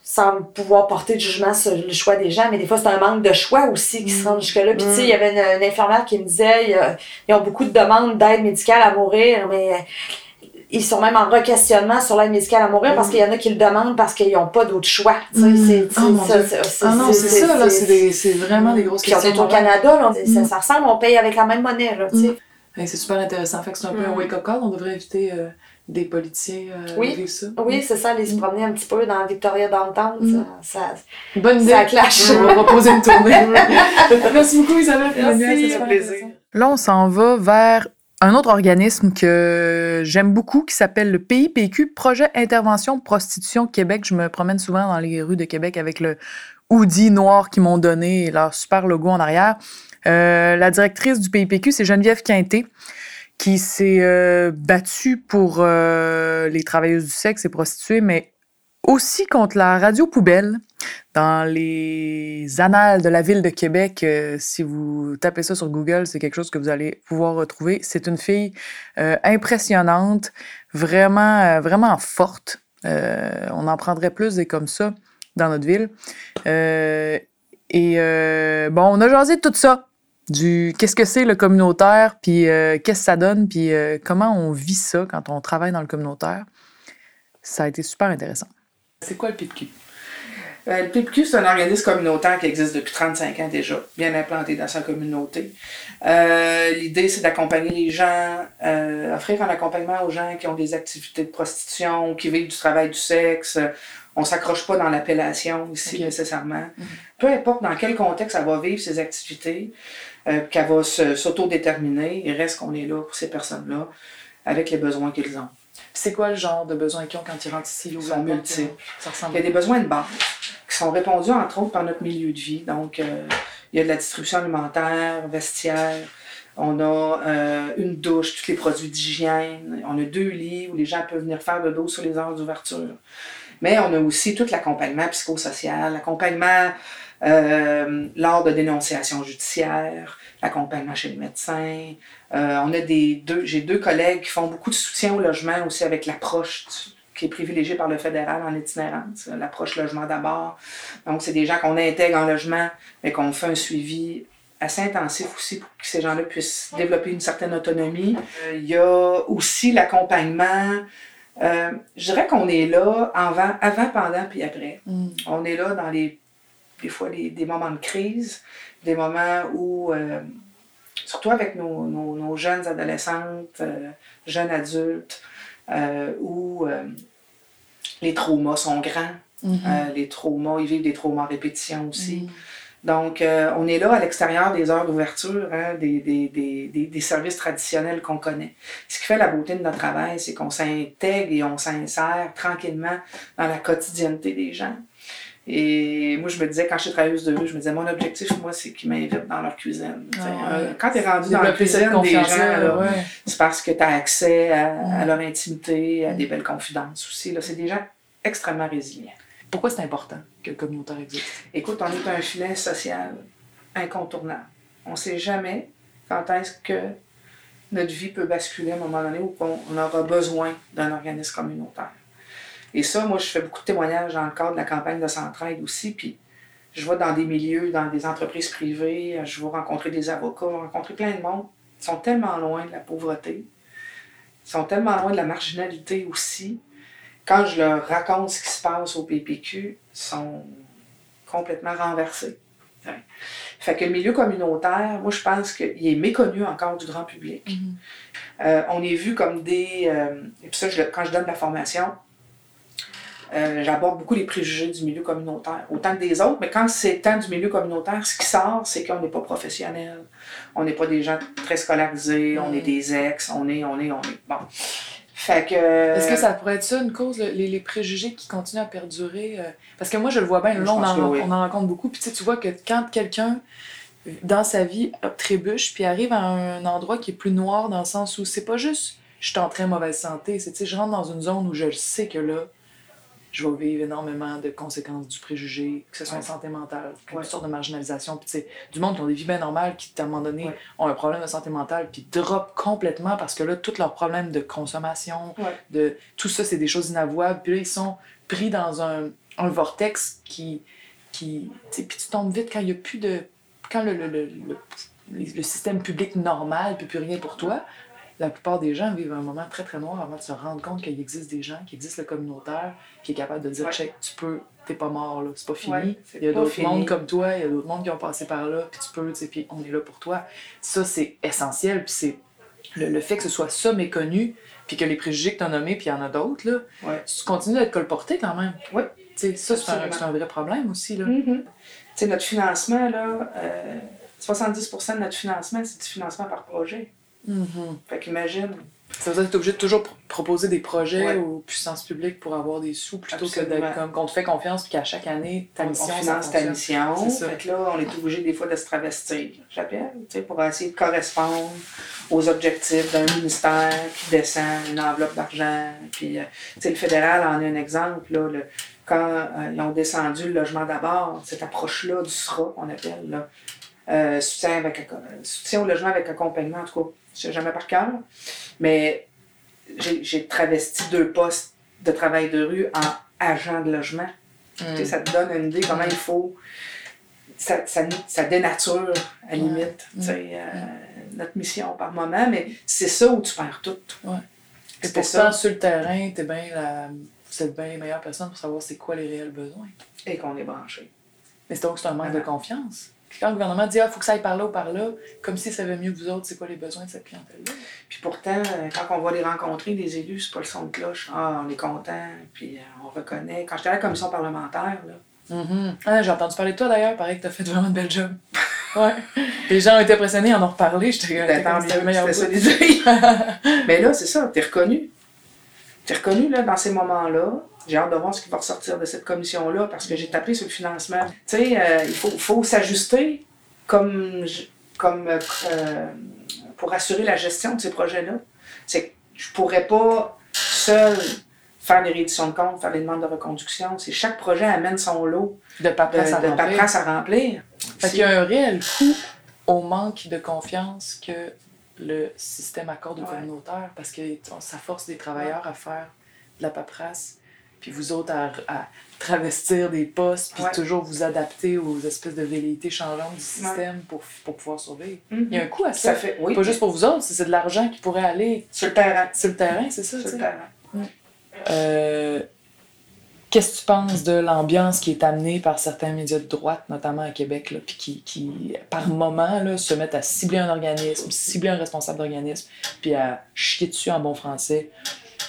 sans pouvoir porter de jugement sur le choix des gens, mais des fois, c'est un manque de choix aussi qui se rend jusque-là. Puis, tu sais, il y avait une, une infirmière qui me disait, il a, ils ont beaucoup de demandes d'aide médicale à mourir, mais ils sont même en re-questionnement sur l'aide médicale à mourir parce qu'il y en a qui le demandent parce qu'ils n'ont pas d'autre choix. Tu sais, c'est, oh c'est, c'est, c'est, ah non, c'est, c'est ça, là, c'est, des, c'est vraiment des grosses questions. Puis, on est au Canada, là, on, ça, ça ressemble, on paye avec la même monnaie, là, tu sais. Ouais, c'est super intéressant. Fait que c'est un peu un wake-up call. On devrait éviter... Euh... des politiciens euh, oui. vivent ça. Oui, c'est ça, aller se promener un petit peu dans Victoria downtown, mm. ça, ça, bonne idée. Ça clash. On va proposer une tournée. Merci beaucoup Isabelle. Merci, c'est un plaisir. Là, on s'en va vers un autre organisme que j'aime beaucoup qui s'appelle le P I P Q, Projet Intervention Prostitution Québec. Je me promène souvent dans les rues de Québec avec le hoodie noir qu'ils m'ont donné et leur super logo en arrière. Euh, la directrice du P I P Q, c'est Geneviève Quintet, qui s'est euh, battue pour euh, les travailleuses du sexe et prostituées, mais aussi contre la radio poubelle. Dans les annales de la ville de Québec, euh, si vous tapez ça sur Google, c'est quelque chose que vous allez pouvoir retrouver. C'est une fille euh, impressionnante, vraiment, euh, vraiment forte. Euh, on en prendrait plus des comme ça dans notre ville. Euh, et euh, bon, on a jasé de tout ça. Du qu'est-ce que c'est le communautaire, puis euh, qu'est-ce que ça donne, puis euh, comment on vit ça quand on travaille dans le communautaire. Ça a été super intéressant. C'est quoi le P I P Q? Euh, le P I P Q, c'est un organisme communautaire qui existe depuis trente-cinq ans déjà, bien implanté dans sa communauté. Euh, l'idée, c'est d'accompagner les gens, euh, offrir un accompagnement aux gens qui ont des activités de prostitution, qui vivent du travail du sexe. On ne s'accroche pas dans l'appellation ici, okay. nécessairement. Mm-hmm. Peu importe dans quel contexte elle va vivre ses activités, Euh, qu'elle va se, s'autodéterminer, il reste qu'on est là pour ces personnes-là, avec les besoins qu'ils ont. C'est quoi le genre de besoins qu'ils ont quand ils rentrent ici? Ils sont multiples. Ça ressemble... Il y a des besoins de base qui sont répondus, entre autres, par notre milieu de vie. Donc, euh, il y a de la distribution alimentaire, vestiaire, on a euh, une douche, tous les produits d'hygiène, on a deux lits où les gens peuvent venir faire le dos sur les heures d'ouverture. Mais on a aussi tout l'accompagnement psychosocial, l'accompagnement... Euh, lors de dénonciation judiciaire, l'accompagnement chez le médecin. Euh, on a des deux, j'ai deux collègues qui font beaucoup de soutien au logement aussi avec l'approche qui est privilégiée par le fédéral en itinérance, l'approche logement d'abord. Donc, c'est des gens qu'on intègre en logement, mais qu'on fait un suivi assez intensif aussi pour que ces gens-là puissent développer une certaine autonomie. Euh, il y a aussi l'accompagnement... Euh, je dirais qu'on est là avant, avant, pendant, puis après. Mm. On est là dans les des fois les, des moments de crise, des moments où, euh, surtout avec nos, nos, nos jeunes adolescentes, euh, jeunes adultes, euh, où euh, les traumas sont grands, mm-hmm. euh, les traumas, ils vivent des traumas en répétition aussi. Mm-hmm. Donc, euh, on est là à l'extérieur des heures d'ouverture, hein, des, des, des, des, des services traditionnels qu'on connaît. Ce qui fait la beauté de notre travail, c'est qu'on s'intègre et on s'insère tranquillement dans la quotidienneté des gens. Et moi, je me disais, quand je suis travailleuse de rue, je me disais, mon objectif, moi, c'est qu'ils m'invitent dans leur cuisine. Ah, ouais. Quand t'es rendu dans la cuisine des gens, alors, ouais. c'est parce que t'as accès à, à leur intimité, à des belles confidences aussi. Là, c'est des gens extrêmement résilients. Pourquoi c'est important que le communautaire existe? Écoute, on est un filet social incontournable. On ne sait jamais quand est-ce que notre vie peut basculer à un moment donné ou qu'on aura besoin d'un organisme communautaire. Et ça, moi, je fais beaucoup de témoignages dans le cadre de la campagne de Centraide aussi, puis je vais dans des milieux, dans des entreprises privées, je vais rencontrer des avocats, rencontrer plein de monde. Ils sont tellement loin de la pauvreté, ils sont tellement loin de la marginalité aussi. Quand je leur raconte ce qui se passe au P P Q, ils sont complètement renversés. Ouais. Fait que le milieu communautaire, moi, je pense qu'il est méconnu encore du grand public. Mm-hmm. Euh, on est vu comme des... Euh, et puis ça, je, quand je donne la formation, euh, j'aborde beaucoup les préjugés du milieu communautaire, autant que des autres, mais quand c'est tant du milieu communautaire, ce qui sort, c'est qu'on n'est pas professionnel, on n'est pas des gens très scolarisés, mm-hmm. on est des ex, on est, on est, on est... Bon. Fait que... Est-ce que ça pourrait être ça une cause, les, les préjugés qui continuent à perdurer? Parce que moi, je le vois bien, là, on en, oui. on en rencontre beaucoup. Puis tu sais, tu vois que quand quelqu'un, dans sa vie, trébuche, puis arrive à un endroit qui est plus noir, dans le sens où c'est pas juste « je suis en très mauvaise santé », c'est tu sais, je rentre dans une zone où je sais que là, je vais vivre énormément de conséquences du préjugé, que ce soit en ouais. santé mentale, une ouais. sorte de marginalisation. Puis tu sais, du monde qui ont des vies bien normales, qui, à un moment donné, ouais. ont un problème de santé mentale, puis drop complètement parce que là, tous leurs problèmes de consommation, ouais. de tout ça, c'est des choses inavouables. Puis là, ils sont pris dans un, un vortex qui... qui tu sais, puis tu tombes vite quand il n'y a plus de... Quand le, le, le, le, le système public normal ne peut plus rien pour toi, la plupart des gens vivent un moment très, très noir avant de se rendre compte qu'il existe des gens, qu'il existe le communautaire, qui est capable de dire ouais. « check, tu peux, t'es pas mort, là, c'est pas fini. Ouais, c'est il y a d'autres mondes comme toi, il y a d'autres mondes qui ont passé par là, puis tu peux, tu sais, puis on est là pour toi. » Ça, c'est essentiel, puis c'est le, le fait que ce soit ça méconnu, puis que les préjugés que t'as nommés, puis il y en a d'autres, là, ouais. tu continues d'être colporté quand même. Oui. Tu sais, ça, c'est un, c'est un vrai problème aussi, là. Mm-hmm. Tu sais, notre financement, là, euh, soixante-dix pour cent de notre financement, c'est du financement par projet. Mm-hmm. Fait qu'imagine. Ça veut dire que t'es obligé de toujours pr- proposer des projets ouais. aux puissances publiques pour avoir des sous plutôt absolument. Que d'être comme qu'on te fait confiance puis qu'à chaque année ta mission. On finance ta mission. Fait que là, on est obligé des fois de se travestir, j'appelle, tu sais, pour essayer de correspondre aux objectifs d'un ministère qui descend une enveloppe d'argent. Puis, euh, tu sais, le fédéral en est un exemple, là. Le, quand euh, ils ont descendu le logement d'abord, cette approche-là du S R A, qu'on appelle, là, euh, soutien, avec, euh, soutien au logement avec accompagnement, en tout cas. Je ne sais jamais par cœur, mais j'ai, j'ai travesti deux postes de travail de rue en agent de logement. Mm. Tu sais, ça te donne une idée comment mm. il faut. Ça, ça, ça dénature, à la ouais. limite, tu sais, mm. euh, notre mission par moment, mais c'est ça où tu perds tout. Ouais. Et pourtant, ça. Sur le terrain, t'es bien la, vous êtes bien les meilleures personnes pour savoir c'est quoi les réels besoins. Et qu'on est branché. Mais c'est donc c'est un manque ah. de confiance. Quand le gouvernement dit « Ah, il faut que ça aille par là ou par là », comme s'il savait mieux que vous autres, c'est quoi les besoins de cette clientèle-là. Puis pourtant, quand on va les rencontrer, les élus, c'est pas le son de cloche. Ah, on est content, puis on reconnaît. Quand j'étais à la commission parlementaire, là... Mm-hmm. Ah, j'ai entendu parler de toi, d'ailleurs. Pareil que t'as fait vraiment de belle job. Ouais. Les gens ont été impressionnés, en ont reparlé. J'étais comme si c'était le meilleur c'était ça, les mais là, c'est ça, t'es reconnu. T'es reconnu, là, dans ces moments-là. J'ai hâte de voir ce qui va ressortir de cette commission-là, parce que j'ai tapé sur le financement. Tu sais, euh, il faut, faut s'ajuster comme, comme, euh, pour assurer la gestion de ces projets-là. C'est que je ne pourrais pas seule faire les rééditions de comptes, faire les demandes de reconduction. C'est chaque projet amène son lot de paperasse, de, à, de remplir. paperasse à remplir. Fait qu'il y a un réel coût au manque de confiance que le système accorde aux ouais. communautaires, parce que ça force des travailleurs ouais. à faire de la paperasse. Puis vous autres à, à travestir des postes, puis ouais. toujours vous adapter aux espèces de velléités changeantes du système ouais. pour, pour pouvoir survivre. Mm-hmm. Il y a un coût à ça. ça fait, oui. Pas juste pour vous autres, c'est, c'est de l'argent qui pourrait aller sur le terrain. Sur le terrain, c'est ça. Sur le terrain. Ouais. Euh, qu'est-ce que tu penses de l'ambiance qui est amenée par certains médias de droite, notamment à Québec, là, puis qui, qui, par moments, là, se mettent à cibler un organisme, cibler un responsable d'organisme, puis à chier dessus en bon français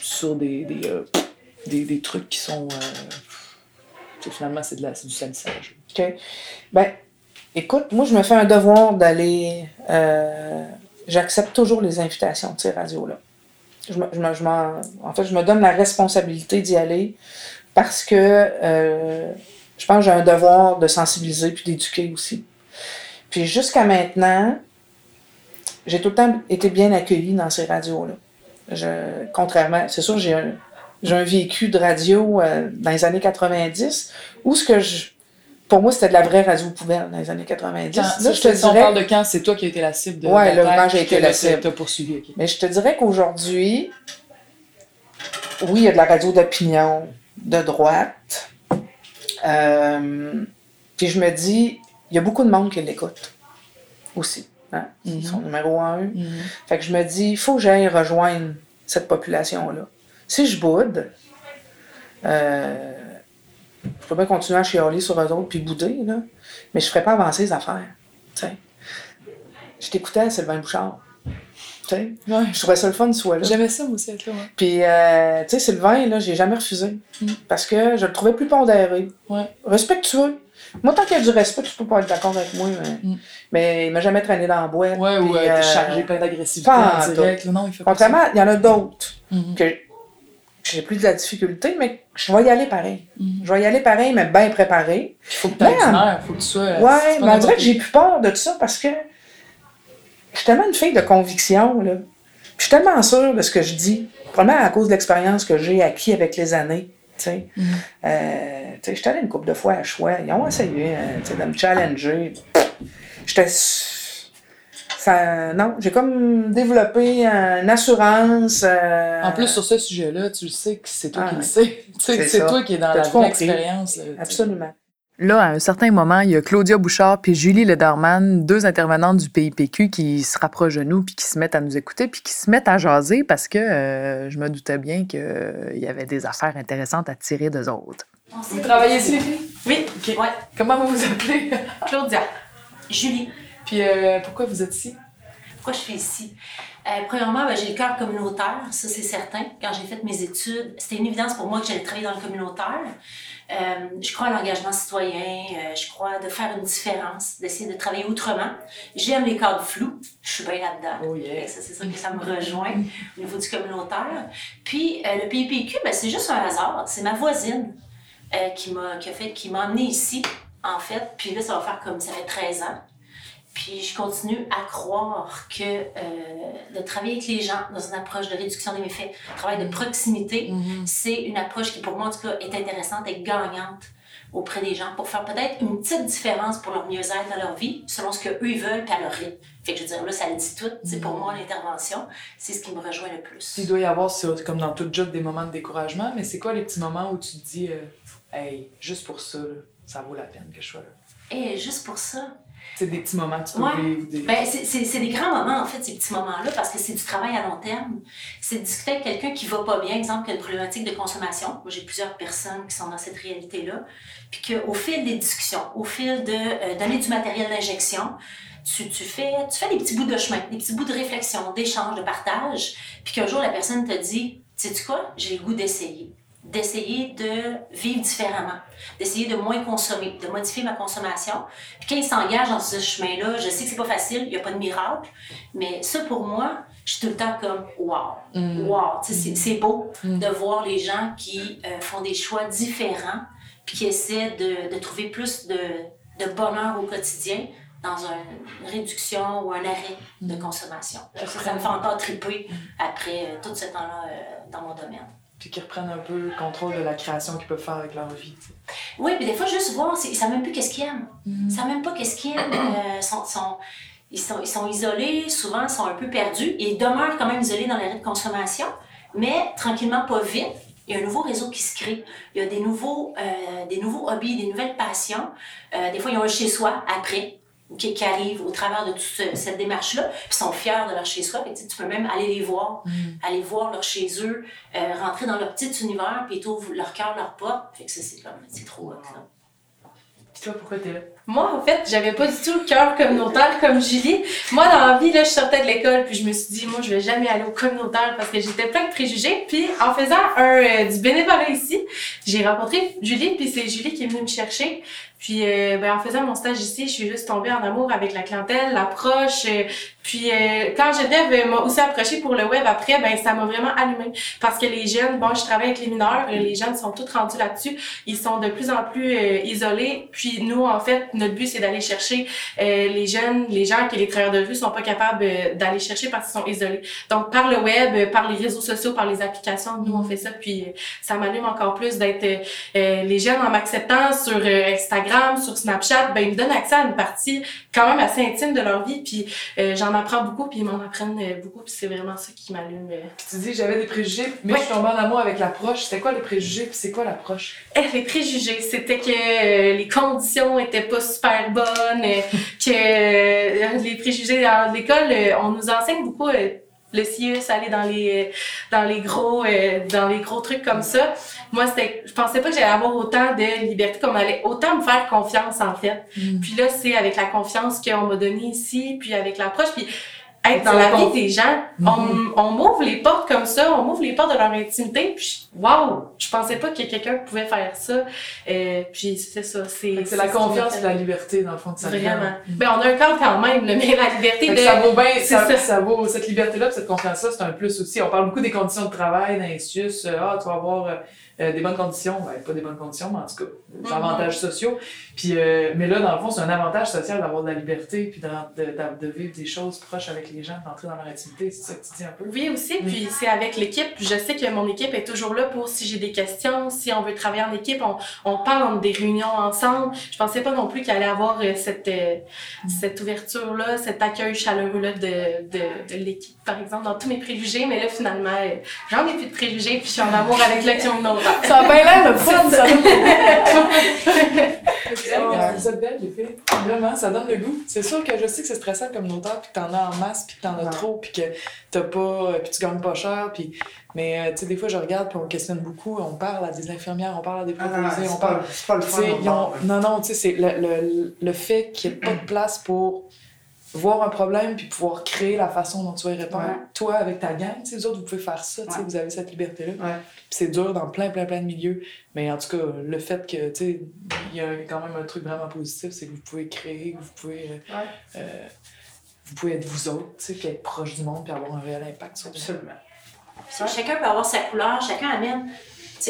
sur des... des euh, Des, des trucs qui sont... Euh, finalement, c'est, de la, c'est du salissage. OK. Ben, écoute, moi, je me fais un devoir d'aller... Euh, j'accepte toujours les invitations de ces radios-là. Je me, je me, je m'en, en fait, je me donne la responsabilité d'y aller parce que euh, je pense que j'ai un devoir de sensibiliser puis d'éduquer aussi. Puis jusqu'à maintenant, j'ai tout le temps été bien accueillie dans ces radios-là. Je, contrairement... C'est sûr, j'ai un... j'ai un vécu de radio euh, dans les années quatre-vingt-dix, où ce que je... Pour moi, c'était de la vraie radio poubelle dans les années quatre-vingt-dix. Quand, là, je te dirais... On parle de quand c'est toi qui as été la cible de ouais, là, quand j'ai été la cible. T'as poursuivi, okay. Mais je te dirais qu'aujourd'hui, oui, il y a de la radio d'opinion de droite. Euh, puis je me dis, il y a beaucoup de monde qui l'écoute aussi. Hein? Mm-hmm. Ils sont numéro un. Mm-hmm. Fait que je me dis, il faut que j'aille rejoindre cette population-là. Si je boude... Euh, je peux bien continuer à chialer sur eux autres puis bouder, là, mais je ne ferais pas avancer les affaires. T'sais. Je t'écoutais, Sylvain Bouchard. T'sais. Ouais. Je trouvais ça le fun de soi. Là. J'aimais ça, moi aussi, avec toi. Hein. Puis, euh, tu sais, Sylvain, là, j'ai jamais refusé. Mm. Parce que je le trouvais plus pondéré. Ouais. Respectueux. Moi, tant qu'il y a du respect, tu peux pas être d'accord avec moi. Mais, mm. mais il m'a jamais traîné dans la boîte. Ouais, puis, ou euh, chargé plein d'agressivité en direct. Non, il fait contrairement, il y en a d'autres mm-hmm. que... J'ai plus de la difficulté, mais je vais y aller pareil. Mm-hmm. Je vais y aller pareil, mais bien préparée. Il faut que tu aies une heure, il faut que tu sois... Ouais, mais on dirait que j'ai plus peur de tout ça parce que je suis tellement une fille de conviction, là. Puis je suis tellement sûre de ce que je dis. Probablement à cause de l'expérience que j'ai acquis avec les années, tu sais. Mm-hmm. Euh, tu sais, je suis allée une couple de fois à choix. Ils ont essayé, hein, tu sais, de me challenger. J'étais... Ça, non, j'ai comme développé une assurance. Euh... En plus, sur ce sujet-là, tu le sais que c'est toi ah, qui le sais. C'est, c'est, c'est toi qui es dans T'as-tu la expérience. Là, absolument. Là, à un certain moment, il y a Claudia Bouchard puis Julie Lederman, deux intervenantes du P I P Q qui se rapprochent de nous puis qui se mettent à nous écouter puis qui se mettent à jaser parce que euh, je me doutais bien qu'il euh, y avait des affaires intéressantes à tirer d'eux autres. Vous travaillez ici, les filles? Oui. Okay. Ouais. Comment vous vous appelez? Claudia. Julie. Puis euh, pourquoi vous êtes ici? Pourquoi je suis ici? Euh, premièrement, ben, j'ai le cœur communautaire, ça c'est certain. Quand j'ai fait mes études, c'était une évidence pour moi que j'allais travailler dans le communautaire. Euh, je crois à l'engagement citoyen, euh, je crois de faire une différence, d'essayer de travailler autrement. J'aime les cadres flous, je suis bien là-dedans. Oh yeah. Ça, c'est sûr que ça me rejoint au niveau du communautaire. Puis euh, le P I P Q, ben, c'est juste un hasard, c'est ma voisine euh, qui, m'a, qui, a fait, qui m'a emmenée ici, en fait. Puis là, ça va faire comme ça fait treize ans. Puis je continue à croire que euh, de travailler avec les gens dans une approche de réduction des méfaits, travail de proximité, mm-hmm. c'est une approche qui pour moi en tout cas est intéressante et gagnante auprès des gens pour faire peut-être une petite différence pour leur mieux-être dans leur vie selon ce qu'eux ils veulent et à leur rythme. Fait que je veux dire, là, ça le dit tout. C'est pour moi, l'intervention, c'est ce qui me rejoint le plus. Il doit y avoir, c'est comme dans tout job, des moments de découragement, mais c'est quoi les petits moments où tu te dis euh, « Hey, juste pour ça, là, ça vaut la peine que je sois là. » Hey, juste pour ça. C'est des petits moments que tu peux ouais. vivre? Des... Ben, c'est, c'est, c'est des grands moments, en fait, ces petits moments-là, parce que c'est du travail à long terme. C'est de discuter avec quelqu'un qui va pas bien, exemple, qui a une problématique de consommation. Moi, j'ai plusieurs personnes qui sont dans cette réalité-là. Puis qu'au fil des discussions, au fil de euh, donner du matériel d'injection, tu, tu, fais, tu fais des petits bouts de chemin, des petits bouts de réflexion, d'échange, de partage. Puis qu'un jour, la personne te dit, « Sais-tu quoi? J'ai le goût d'essayer. » d'essayer de vivre différemment, d'essayer de moins consommer, de modifier ma consommation. Puis quand ils s'engagent dans ce chemin-là, je sais que c'est pas facile, il n'y a pas de miracle, mais ça pour moi, je suis tout le temps comme « wow, mmh. wow ». C'est, c'est beau mmh. de voir les gens qui euh, font des choix différents puis qui essaient de, de trouver plus de, de bonheur au quotidien dans une réduction ou un arrêt de consommation. Parce que ça me fait encore triper après euh, tout ce temps-là euh, dans mon domaine. Puis qu'ils reprennent un peu le contrôle de la création qu'ils peuvent faire avec leur vie. T'sais. Oui, puis des fois, juste voir, ils ne savent même plus qu'est-ce qu'ils aiment. Ils ne savent même pas qu'est-ce qu'ils aiment. Euh, sont, sont, ils, sont, ils sont isolés, souvent, ils sont un peu perdus. Ils demeurent quand même isolés dans les arrêts de consommation, mais tranquillement, pas vite. Il y a un nouveau réseau qui se crée. Il y a des nouveaux, euh, des nouveaux hobbies, des nouvelles passions. Euh, des fois, ils ont un chez-soi après. Qui, qui arrivent au travers de toute ce, cette démarche-là, puis sont fiers de leur chez-soi. Fait que, tu peux même aller les voir, mmh. aller voir leur chez-eux, euh, rentrer dans leur petit univers, puis ils t'ouvrent leur cœur, leur porte. Fait que ça, c'est comme, c'est trop hot, là. Puis toi, pourquoi t'es là? Moi, en fait, j'avais pas du tout le cœur communautaire comme Julie. Moi, dans la vie, là, je sortais de l'école, puis je me suis dit, moi, je vais jamais aller au communautaire parce que j'étais plein de préjugés. Puis, en faisant un euh, du bénévolat ici, j'ai rencontré Julie, puis c'est Julie qui est venue me chercher. Puis, euh, ben, en faisant mon stage ici, je suis juste tombée en amour avec la clientèle, l'approche. Euh, puis, euh, quand Geneviève m'a aussi approchée pour le web après, ben, ça m'a vraiment allumée. Parce que les jeunes, bon, je travaille avec les mineurs, les jeunes sont tous rendus là-dessus. Ils sont de plus en plus euh, isolés. Puis, nous, en fait, notre but, c'est d'aller chercher euh, les jeunes, les gens que les travailleurs de rue sont pas capables euh, d'aller chercher parce qu'ils sont isolés. Donc, par le web, euh, par les réseaux sociaux, par les applications, nous, on fait ça. Puis, euh, ça m'allume encore plus d'être euh, les jeunes en m'acceptant sur euh, Instagram, sur Snapchat. Ben, ils me donnent accès à une partie quand même assez intime de leur vie. Puis, euh, j'en apprends beaucoup, puis ils m'en apprennent euh, beaucoup. Puis, c'est vraiment ça qui m'allume. Euh. Tu dis, j'avais des préjugés, mais ouais. Je suis tombée en amour avec l'approche. C'était quoi les préjugés, puis c'est quoi l'approche? Eh, les préjugés, c'était que euh, les conditions étaient pas super bonnes, euh, que euh, les préjugés dans l'école, euh, on nous enseigne beaucoup euh, le C I U S S, aller dans les dans les gros euh, dans les gros trucs comme ça. Moi, c'était, je pensais pas que j'allais avoir autant de liberté, qu'on allait autant me faire confiance en fait. Mm. Puis là, c'est avec la confiance qu'on m'a donnée ici, puis avec l'approche, puis être dans la vie des gens, mm-hmm. on, on m'ouvre les portes comme ça, on m'ouvre les portes de leur intimité, puis waouh, je pensais pas que quelqu'un pouvait faire ça. Euh, puis c'est ça, c'est... C'est, c'est la confiance et la liberté, dans le fond, de sa vie. Vraiment. Mm-hmm. Ben, on a un corps quand même, mais la liberté de... Ça vaut bien, ça, ça. ça vaut cette liberté-là, puis cette confiance-là, c'est un plus aussi. On parle beaucoup des conditions de travail, dans les C I U S S, euh, ah, tu vas avoir... Euh, Euh, des bonnes conditions, ben, pas des bonnes conditions, mais en tout cas, des mm-hmm. avantages sociaux. Puis, euh, mais là, dans le fond, c'est un avantage social d'avoir de la liberté, puis de, de, de, de vivre des choses proches avec les gens, d'entrer dans leur intimité, c'est ça que tu dis un peu? Oui, aussi, mm-hmm. puis c'est avec l'équipe. Je sais que mon équipe est toujours là pour si j'ai des questions, si on veut travailler en équipe, on, on parle des réunions ensemble. Je pensais pas non plus qu'il allait avoir cette, mm-hmm. cette ouverture-là, cet accueil chaleureux-là de, de, de l'équipe, par exemple, dans tous mes préjugés, mais là, finalement, j'en ai plus de préjugés, puis je suis en amour avec l'action de nos. Ça a bien l'air de prendre, ça donne le goût. Vous êtes belles, les filles. Vraiment, ça donne le goût. C'est sûr que je sais que c'est stressant comme auteur, puis que t'en as en masse, puis que t'en as ouais. trop, puis que t'as pas, puis tu gagnes pas cher, puis... Mais, tu sais, des fois, je regarde, puis on questionne beaucoup, on parle à des infirmières, on parle à des proposés, ah, on parle... C'est pas le fun, on... Non, non, non, tu sais, c'est le, le, le fait qu'il n'y ait pas de place pour... voir un problème puis pouvoir créer la façon dont tu vas y répondre. Ouais. Toi, avec ta gang, tu sais, vous autres, vous pouvez faire ça, tu sais, ouais. vous avez cette liberté-là. Ouais. Puis c'est dur dans plein, plein, plein de milieux. Mais en tout cas, le fait que, tu sais, il y a quand même un truc vraiment positif, c'est que vous pouvez créer, que vous pouvez... Euh, ouais. euh, vous pouvez être vous autres, tu sais, puis être proche du monde puis avoir un réel impact sur le monde. Absolument. Ouais. Chacun peut avoir sa couleur, chacun amène, tu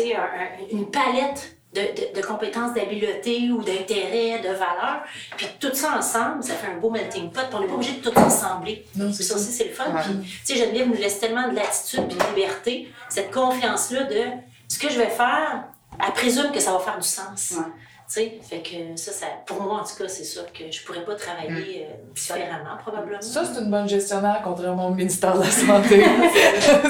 sais, un, une palette de, de, de compétences, d'habileté ou d'intérêt, de valeur. Puis tout ça ensemble, ça fait un beau melting pot. On n'est pas obligé de tout assembler. Non, c'est ça aussi, c'est le fun. Ouais. Puis, tu sais, Geneviève nous laisse tellement de latitude et de liberté, cette confiance-là de ce que je vais faire, elle présume que ça va faire du sens. Ouais. Tu sais, fait que ça, ça, pour moi, en tout cas, c'est sûr que je pourrais pas travailler euh, différemment, probablement. Ça, c'est une bonne gestionnaire, contrairement au ministère de la Santé.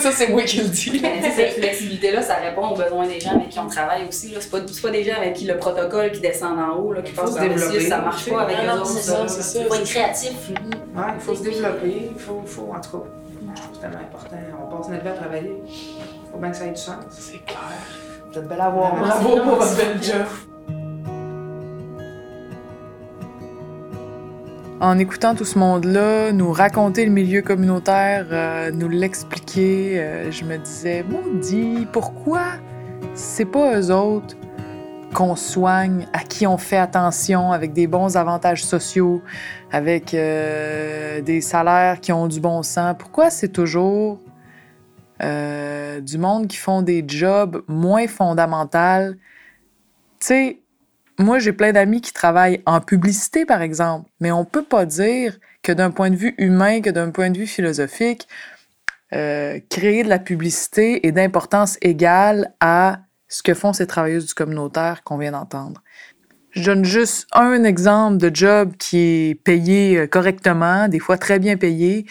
Ça, c'est moi qui le dis. Ben, cette flexibilité-là, ça répond aux besoins des gens avec qui on travaille aussi. Là. C'est, pas, c'est pas des gens avec qui le protocole qui descend en haut, là, qui pense que si ça marche pas avec non, eux autres. C'est ça, c'est ça. Il faut être créatif. Mm-hmm. Ouais, il faut se développer, il faut, faut, en tout cas. Je trouve que c'est tellement important. On passe notre vie à travailler. Il faut bien que ça ait du sens. C'est clair. Vous êtes belle à voir. Bravo pour votre belle job. En écoutant tout ce monde-là, nous raconter le milieu communautaire, euh, nous l'expliquer, euh, je me disais, maudit, pourquoi c'est pas eux autres qu'on soigne, à qui on fait attention, avec des bons avantages sociaux, avec euh, des salaires qui ont du bon sens? Pourquoi c'est toujours euh, du monde qui font des jobs moins fondamentaux? Tu sais, moi, j'ai plein d'amis qui travaillent en publicité, par exemple, mais on peut pas dire que d'un point de vue humain, que d'un point de vue philosophique, euh, créer de la publicité est d'importance égale à ce que font ces travailleuses du communautaire qu'on vient d'entendre. Je donne juste un exemple de job qui est payé correctement, des fois très bien payé.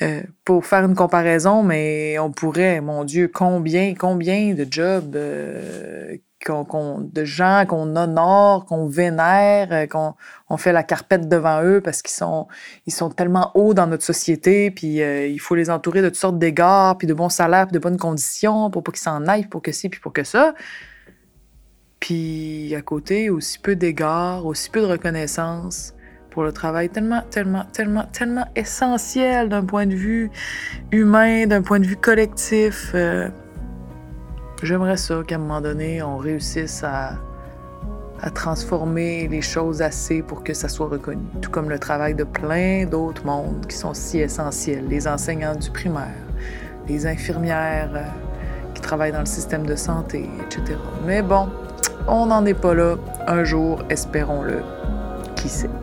Euh, pour faire une comparaison, mais on pourrait, mon Dieu, combien, combien de jobs... Euh, Qu'on, qu'on, de gens qu'on honore, qu'on vénère, qu'on on fait la carpette devant eux parce qu'ils sont, ils sont tellement hauts dans notre société, puis euh, il faut les entourer de toutes sortes d'égards, puis de bons salaires, puis de bonnes conditions pour pas qu'ils s'en aillent, pour que ci, puis pour que ça. Puis à côté, aussi peu d'égards, aussi peu de reconnaissance pour le travail tellement, tellement, tellement, tellement essentiel d'un point de vue humain, d'un point de vue collectif. Euh, J'aimerais ça qu'à un moment donné, on réussisse à, à transformer les choses assez pour que ça soit reconnu. Tout comme le travail de plein d'autres mondes qui sont si essentiels. Les enseignants du primaire, les infirmières qui travaillent dans le système de santé, et cetera. Mais bon, on n'en est pas là. Un jour, espérons-le. qui sait.